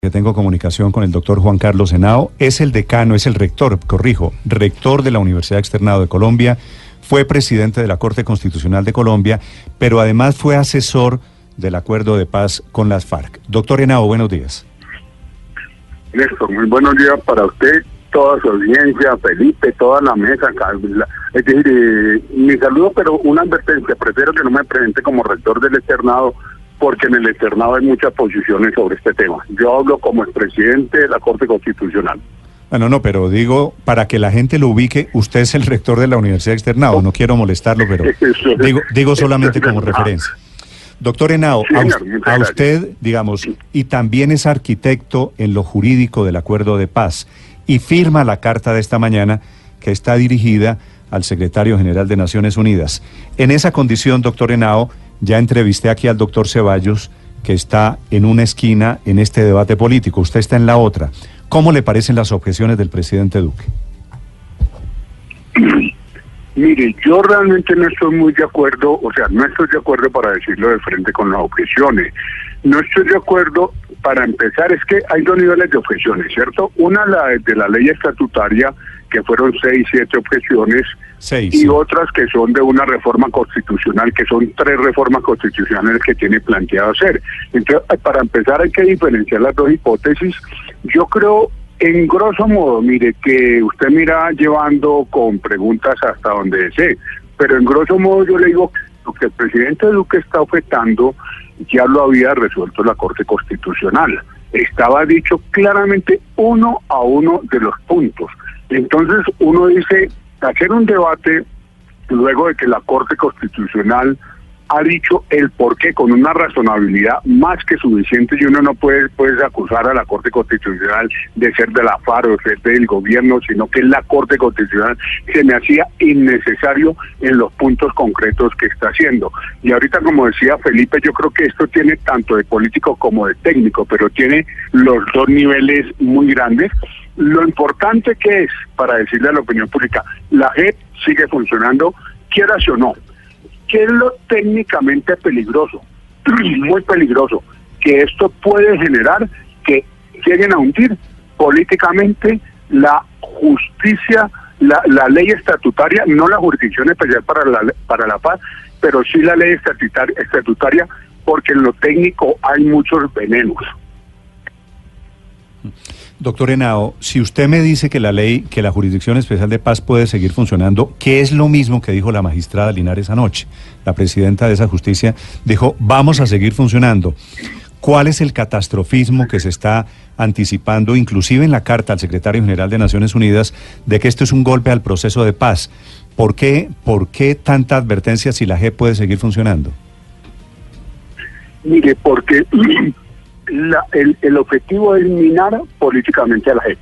Yo tengo comunicación con el doctor Juan Carlos Henao, es el rector de la Universidad Externado de Colombia, fue presidente de la Corte Constitucional de Colombia, pero además fue asesor del acuerdo de paz con las FARC. Doctor Henao, buenos días. Néstor, muy buenos días para usted, toda su audiencia, Felipe, toda la mesa. Es decir, mi saludo, pero una advertencia, prefiero que no me presente como rector del Externado, porque en el Externado hay muchas posiciones sobre este tema. Yo hablo como expresidente de la Corte Constitucional. Bueno, no, pero digo, para que la gente lo ubique, usted es el rector de la Universidad Externado, no quiero molestarlo, pero digo solamente como referencia. Doctor Henao, a usted, digamos, y también es arquitecto en lo jurídico del Acuerdo de Paz, y firma la carta de esta mañana que está dirigida al Secretario General de Naciones Unidas. En esa condición, doctor Henao, ya entrevisté aquí al doctor Ceballos, que está en una esquina en este debate político. Usted está en la otra. ¿Cómo le parecen las objeciones del presidente Duque? Mire, yo realmente no estoy muy de acuerdo, no estoy de acuerdo, para decirlo de frente, con las objeciones. No estoy de acuerdo, para empezar, es que hay dos niveles de objeciones, ¿cierto? Una, la de la ley estatutaria, que fueron 6, 7 objeciones, y otras que son de una reforma constitucional, que son 3 reformas constitucionales que tiene planteado hacer. Entonces, para empezar, hay que diferenciar las dos hipótesis. Yo creo, en grosso modo, mire, que usted me irá llevando con preguntas hasta donde desee, pero en grosso modo yo le digo lo que el presidente Duque está objetando ya lo había resuelto la Corte Constitucional. Estaba dicho claramente uno a uno de los puntos. Entonces uno dice, hacer un debate luego de que la Corte Constitucional ha dicho el porqué con una razonabilidad más que suficiente, y uno no puede acusar a la Corte Constitucional de ser de la FARC o de ser del gobierno, sino que la Corte Constitucional se me hacía innecesario en los puntos concretos que está haciendo. Y ahorita, como decía Felipe, yo creo que esto tiene tanto de político como de técnico, pero tiene los dos niveles muy grandes. Lo importante que es, para decirle a la opinión pública, la JEP sigue funcionando, quieras o no. ¿Qué es lo técnicamente peligroso? Muy peligroso. Que esto puede generar que lleguen a hundir políticamente la justicia, la ley estatutaria, no la Jurisdicción Especial para la Paz, pero sí la ley estatutaria, porque en lo técnico hay muchos venenos. Doctor Henao, si usted me dice que la ley, que la Jurisdicción Especial de Paz puede seguir funcionando, que es lo mismo que dijo la magistrada Linares anoche, la presidenta de esa justicia, dijo, vamos a seguir funcionando. ¿Cuál es el catastrofismo que se está anticipando, inclusive en la carta al secretario general de Naciones Unidas, de que esto es un golpe al proceso de paz? ¿Por qué tanta advertencia si la JEP puede seguir funcionando? Mire, porque... El objetivo es minar políticamente a la JEP.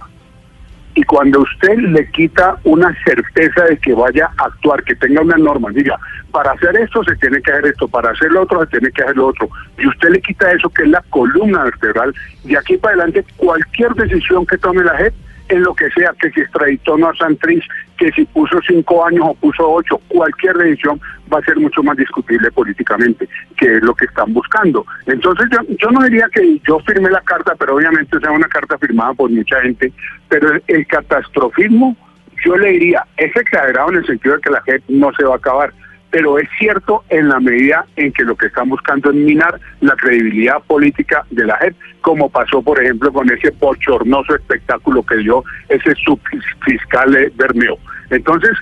Y cuando usted le quita una certeza de que vaya a actuar, que tenga una norma, diga, para hacer esto se tiene que hacer esto, para hacer lo otro se tiene que hacer lo otro, y usted le quita eso, que es la columna vertebral, de aquí para adelante cualquier decisión que tome la JEP, en lo que sea, que si extraditó no a Santrich, que si puso 5 años o puso 8, cualquier decisión va a ser mucho más discutible políticamente, que es lo que están buscando. Entonces yo no diría que yo firmé la carta, pero obviamente sea una carta firmada por mucha gente, pero el catastrofismo, yo le diría, es exagerado en el sentido de que la JEP no se va a acabar, pero es cierto en la medida en que lo que están buscando es minar la credibilidad política de la JEP, como pasó, por ejemplo, con ese bochornoso espectáculo que dio ese subfiscal Vermeo. Entonces,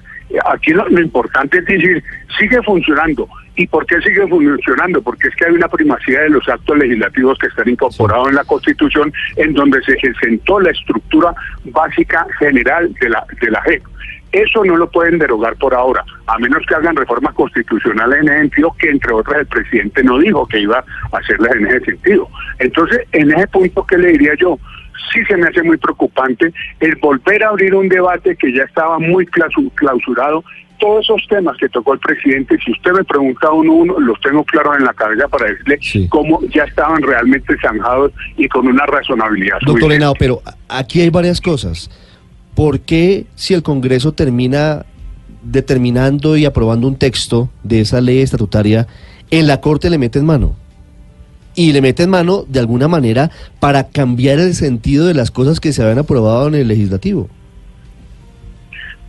aquí lo importante es decir, sigue funcionando. ¿Y por qué sigue funcionando? Porque es que hay una primacía de los actos legislativos que están incorporados en la Constitución, en donde se sentó la estructura básica general de la JEP. Eso no lo pueden derogar por ahora, a menos que hagan reformas constitucionales en ese sentido, que entre otras el presidente no dijo que iba a hacerlas en ese sentido. Entonces, en ese punto, ¿qué le diría yo? Sí se me hace muy preocupante el volver a abrir un debate que ya estaba muy clausurado. Todos esos temas que tocó el presidente, si usted me pregunta uno, los tengo claros en la cabeza para decirle cómo ya estaban realmente zanjados y con una razonabilidad. Doctor Henao, pero aquí hay varias cosas. ¿Por qué, si el Congreso termina determinando y aprobando un texto de esa ley estatutaria, en la Corte le meten mano? Y le meten mano, de alguna manera, para cambiar el sentido de las cosas que se habían aprobado en el Legislativo.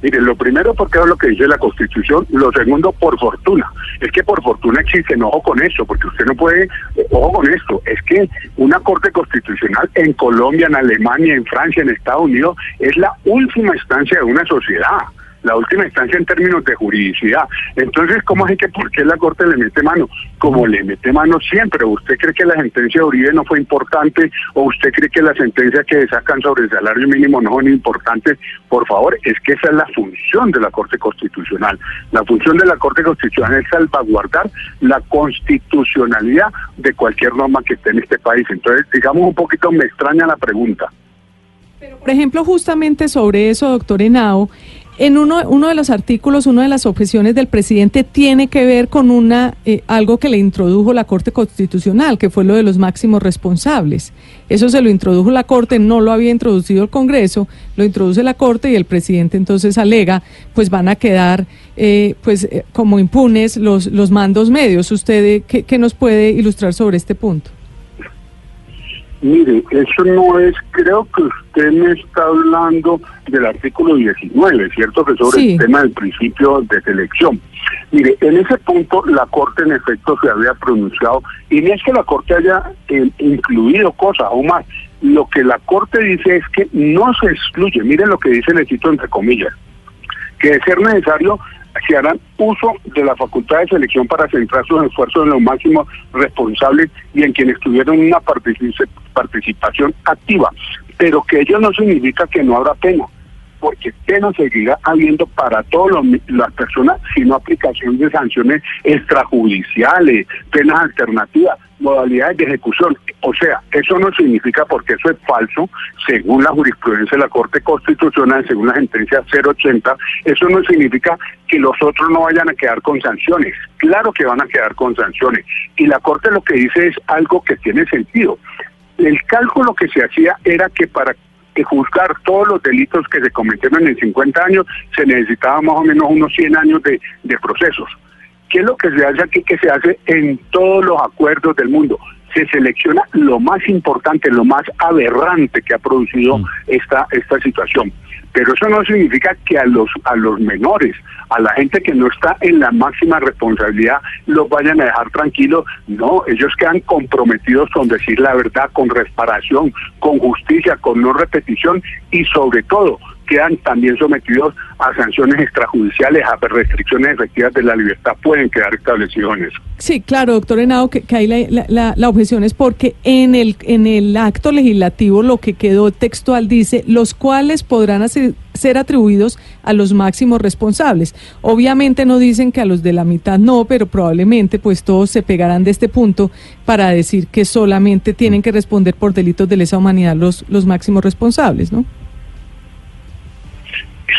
Mire, lo primero porque es lo que dice la Constitución, lo segundo por fortuna, es que por fortuna existe, ojo con eso, porque usted no puede, ojo con esto, es que una Corte Constitucional en Colombia, en Alemania, en Francia, en Estados Unidos, es la última instancia de una sociedad, la última instancia en términos de juridicidad. Entonces, ¿cómo es que por qué la Corte le mete mano? Como le mete mano siempre. ¿Usted cree que la sentencia de Uribe no fue importante? ¿O usted cree que las sentencias que sacan sobre el salario mínimo no son importantes? Por favor, es que esa es la función de la Corte Constitucional. La función de la Corte Constitucional es salvaguardar la constitucionalidad de cualquier norma que esté en este país. Entonces, digamos, un poquito me extraña la pregunta. Pero, por ejemplo, justamente sobre eso, doctor Henao, en uno de los artículos, una de las objeciones del presidente tiene que ver con algo que le introdujo la Corte Constitucional, que fue lo de los máximos responsables. Eso se lo introdujo la Corte, no lo había introducido el Congreso, lo introduce la Corte y el presidente entonces alega, pues van a quedar como impunes los mandos medios. ¿Usted qué nos puede ilustrar sobre este punto? Mire, eso no es, creo que usted me está hablando del artículo 19, ¿cierto? Que sobre el tema del principio de selección. Mire, en ese punto la Corte en efecto se había pronunciado, y no es que la Corte haya incluido cosas o más. Lo que la Corte dice es que no se excluye, miren lo que dice, le cito entre comillas, que de ser necesario se harán uso de la facultad de selección para centrar sus esfuerzos en los máximos responsables y en quienes tuvieron una participación activa, pero que ello no significa que no habrá pena, porque pena seguirá habiendo para todas las personas, sino aplicación de sanciones extrajudiciales, penas alternativas, modalidades de ejecución. O sea, eso no significa, porque eso es falso, según la jurisprudencia de la Corte Constitucional, según la sentencia 080, eso no significa que los otros no vayan a quedar con sanciones. Claro que van a quedar con sanciones. Y la Corte lo que dice es algo que tiene sentido. El cálculo que se hacía era que para juzgar todos los delitos que se cometieron en 50 años se necesitaba más o menos unos 100 años de procesos. ¿Qué es lo que se hace aquí? Que se hace en todos los acuerdos del mundo. Se selecciona lo más importante, lo más aberrante que ha producido esta situación. Pero eso no significa que a los menores, a la gente que no está en la máxima responsabilidad, los vayan a dejar tranquilos. No, ellos quedan comprometidos con decir la verdad, con reparación, con justicia, con no repetición y sobre todo quedan también sometidos a sanciones extrajudiciales, a restricciones efectivas de la libertad, pueden quedar establecidos en eso. Sí, claro, doctor Henao, que ahí la objeción es porque en el acto legislativo lo que quedó textual dice, los cuales podrán ser atribuidos a los máximos responsables. Obviamente no dicen que a los de la mitad no, pero probablemente pues todos se pegarán de este punto para decir que solamente tienen que responder por delitos de lesa humanidad los máximos responsables, ¿no?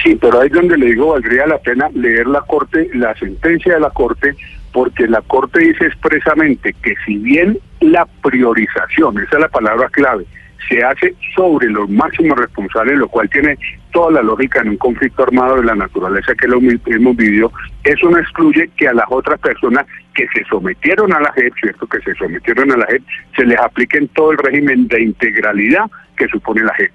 Sí, pero ahí es donde le digo, valdría la pena leer la Corte, la sentencia de la Corte, porque la Corte dice expresamente que si bien la priorización, esa es la palabra clave, se hace sobre los máximos responsables, lo cual tiene toda la lógica en un conflicto armado de la naturaleza que lo hemos vivido, eso no excluye que a las otras personas que se sometieron a la JEP, ¿cierto?, que se sometieron a la JEP, se les apliquen todo el régimen de integralidad que supone la JEP.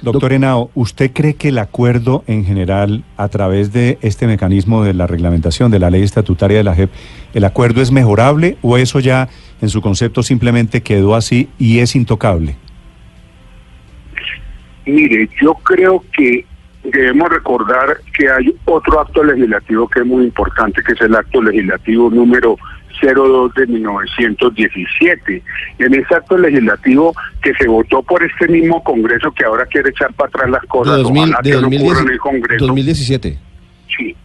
Doctor Henao, ¿usted cree que el acuerdo en general, a través de este mecanismo de la reglamentación de la ley estatutaria de la JEP, el acuerdo es mejorable o eso ya en su concepto simplemente quedó así y es intocable? Mire, yo creo que debemos recordar que hay otro acto legislativo que es muy importante, que es el acto legislativo número 02 de 1917. En ese acto legislativo que se votó por este mismo Congreso que ahora quiere echar para atrás las cosas, de 2000, ojalá de que 2010, no ocurra en el Congreso. 2017. Sí.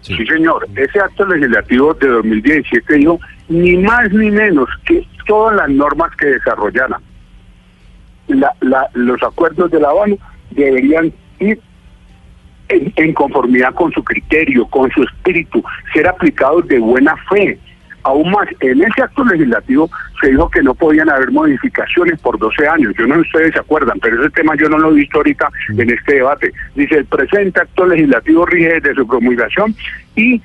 Sí. Sí, señor. Ese acto legislativo de 2017 dijo ni más ni menos que todas las normas que desarrollaran los acuerdos de La Habana deberían ir en conformidad con su criterio, con su espíritu, ser aplicados de buena fe. Aún más, en ese acto legislativo se dijo que no podían haber modificaciones por 12 años. Yo no sé si ustedes se acuerdan, pero ese tema yo no lo he visto ahorita en este debate. Dice, el presente acto legislativo rige desde su promulgación y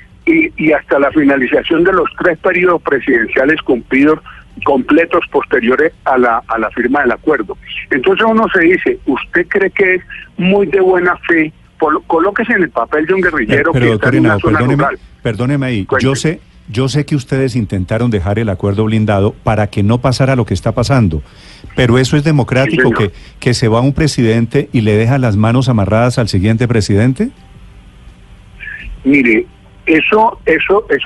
hasta la finalización de los 3 periodos presidenciales completos posteriores a la firma del acuerdo. Entonces uno se dice, ¿usted cree que es muy de buena fe? Colóquese en el papel de un guerrillero que está en una zona rural. Perdóneme ahí, cuénteme. Yo sé que ustedes intentaron dejar el acuerdo blindado para que no pasara lo que está pasando, pero eso es democrático, sí, que se va un presidente y le deja las manos amarradas al siguiente presidente. Mire, eso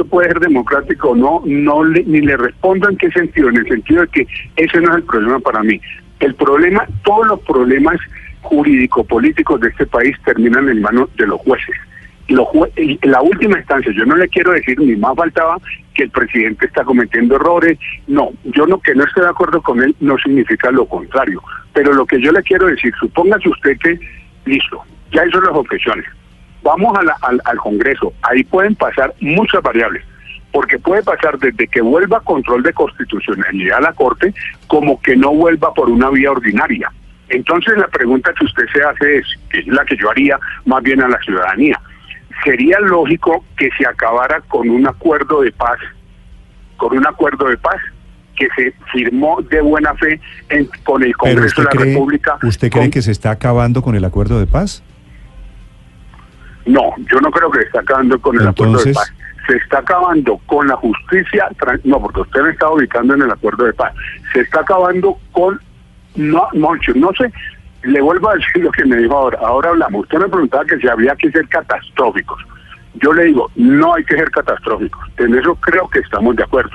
puede ser democrático o no, ni le respondo en qué sentido, en el sentido de que ese no es el problema para mí. El problema, todos los problemas jurídico-políticos de este país terminan en manos de los jueces. La última instancia, yo no le quiero decir, ni más faltaba, que el presidente está cometiendo errores. No, yo no, que no estoy de acuerdo con él no significa lo contrario. Pero lo que yo le quiero decir, supóngase usted que, listo, ya hizo las objeciones. Vamos al Congreso, ahí pueden pasar muchas variables, porque puede pasar desde que vuelva control de constitucionalidad a la Corte, como que no vuelva por una vía ordinaria. Entonces la pregunta que usted se hace es, que es la que yo haría más bien a la ciudadanía, ¿sería lógico que se acabara con un acuerdo de paz, que se firmó de buena fe con el Congreso de la República? ¿Usted cree que se está acabando con el acuerdo de paz? No, yo no creo que se está acabando con el acuerdo de paz. Se está acabando con la justicia, no, porque usted me está ubicando en el acuerdo de paz. Se está acabando con... No sé, le vuelvo a decir lo que me dijo ahora hablamos. Usted me preguntaba que si había que ser catastróficos. Yo le digo, no hay que ser catastróficos. En eso creo que estamos de acuerdo.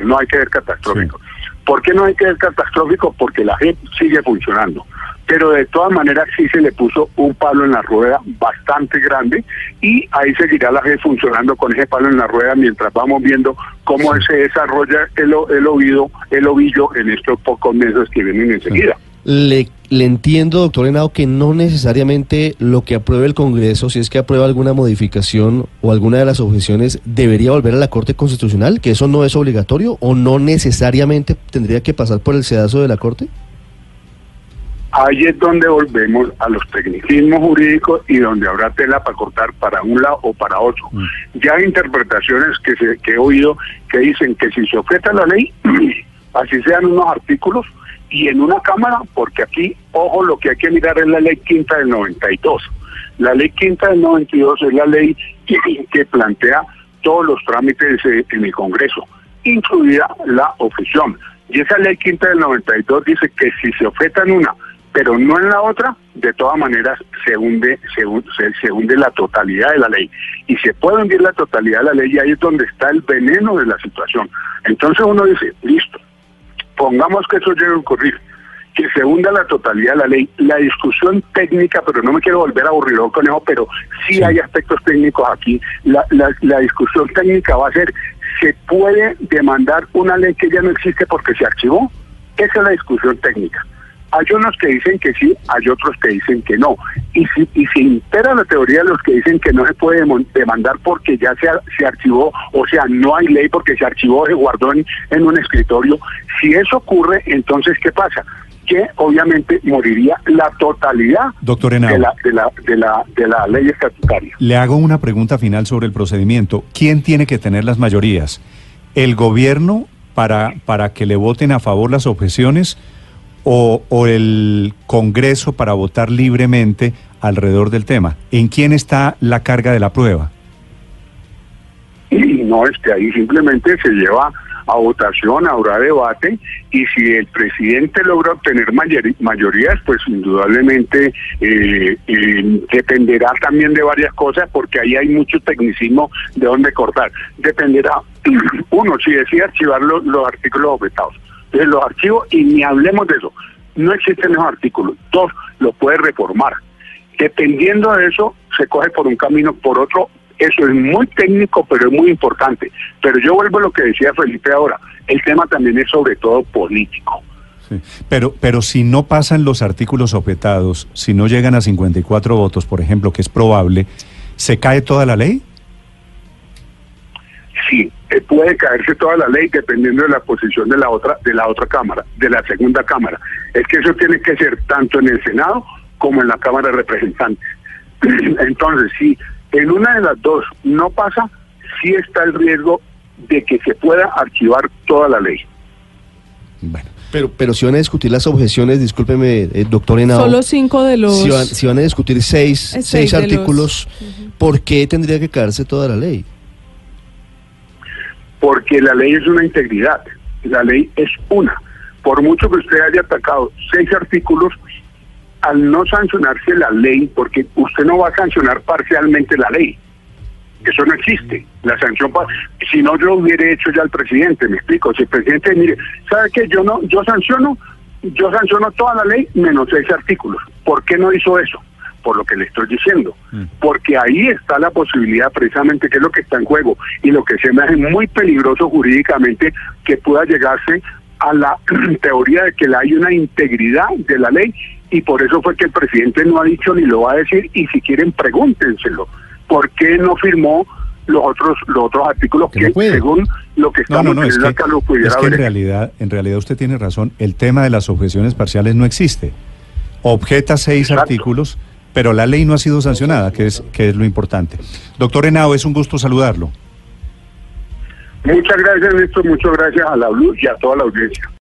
No hay que ser catastróficos. Sí. ¿Por qué no hay que ser catastróficos? Porque la JEP sigue funcionando. Pero de todas maneras sí se le puso un palo en la rueda bastante grande y ahí seguirá la JEP funcionando con ese palo en la rueda mientras vamos viendo cómo se desarrolla el ovillo en estos pocos meses que vienen enseguida. Le entiendo, doctor Henao, que no necesariamente lo que apruebe el Congreso, si es que aprueba alguna modificación o alguna de las objeciones, debería volver a la Corte Constitucional, que eso no es obligatorio, o no necesariamente tendría que pasar por el sedazo de la Corte. Ahí es donde volvemos a los tecnicismos jurídicos y donde habrá tela para cortar para un lado o para otro. Ya hay interpretaciones que he oído que dicen que si se objeta la ley, así sean unos artículos, y en una cámara, porque aquí, ojo, lo que hay que mirar es la ley quinta del 92. La ley quinta del 92 es la ley que plantea todos los trámites en el Congreso, incluida la objeción. Y esa ley quinta del 92 dice que si se objeta en una, pero no en la otra, de todas maneras se hunde la totalidad de la ley. Y se puede hundir la totalidad de la ley y ahí es donde está el veneno de la situación. Entonces uno dice, listo, pongamos que eso llegue a ocurrir, que se hunda la totalidad de la ley. La discusión técnica, pero no me quiero volver a aburrir con eso, pero sí hay aspectos técnicos aquí. La discusión técnica va a ser, ¿se puede demandar una ley que ya no existe porque se archivó? Esa es la discusión técnica. Hay unos que dicen que sí, hay otros que dicen que no. Y se impera la teoría de los que dicen que no se puede demandar porque ya se archivó, o sea, no hay ley porque se archivó, se guardó en un escritorio. Si eso ocurre, entonces, ¿qué pasa? Que obviamente moriría la totalidad, doctor Henao, de la ley estatutaria. Le hago una pregunta final sobre el procedimiento. ¿Quién tiene que tener las mayorías? ¿El gobierno para que le voten a favor las objeciones? O el Congreso para votar libremente alrededor del tema? ¿En quién está la carga de la prueba? Y no, ahí simplemente se lleva a votación, habrá debate, y si el presidente logra obtener mayorías, pues indudablemente dependerá también de varias cosas, porque ahí hay mucho tecnicismo de dónde cortar. Dependerá, uno, si decide archivar los artículos objetados. Entonces los archivos, y ni hablemos de eso, no existen esos artículos. Dos, lo puede reformar. Dependiendo de eso, se coge por un camino, por otro. Eso es muy técnico, pero es muy importante. Pero yo vuelvo a lo que decía Felipe ahora. El tema también es sobre todo político. Sí. Pero si no pasan los artículos objetados, si no llegan a 54 votos, por ejemplo, que es probable, ¿se cae toda la ley? Sí, puede caerse toda la ley dependiendo de la posición de la otra Cámara, de la segunda Cámara. Es que eso tiene que ser tanto en el Senado como en la Cámara de Representantes. Entonces, sí, en una de las dos no pasa, sí está el riesgo de que se pueda archivar toda la ley. Bueno, pero si van a discutir las objeciones, discúlpeme, doctor Henao. Solo 5 de los... Si van a discutir seis artículos, los... ¿por qué tendría que caerse toda la ley? Porque la ley es una integridad, la ley es una. Por mucho que usted haya atacado 6 artículos... al no sancionarse la ley, porque usted no va a sancionar parcialmente la ley. Eso no existe. La sanción, si no, yo hubiera hecho ya al presidente, me explico. Si el presidente, mire, ¿sabe qué? Yo sanciono toda la ley menos 6 artículos. ¿Por qué no hizo eso? Por lo que le estoy diciendo. Porque ahí está la posibilidad, precisamente, que es lo que está en juego. Y lo que se me hace muy peligroso jurídicamente, que pueda llegarse a la teoría de que hay una integridad de la ley. Y por eso fue que el presidente no ha dicho ni lo va a decir, y si quieren pregúntenselo, ¿por qué no firmó los otros artículos que no según lo que estamos diciendo acá lo pudiera haber? Es que en realidad usted tiene razón, el tema de las objeciones parciales no existe. Objeta 6 Exacto. artículos, pero la ley no ha sido sancionada, que es lo importante. Doctor Henao, es un gusto saludarlo. Muchas gracias, Néstor, muchas gracias a la Blue y a toda la audiencia.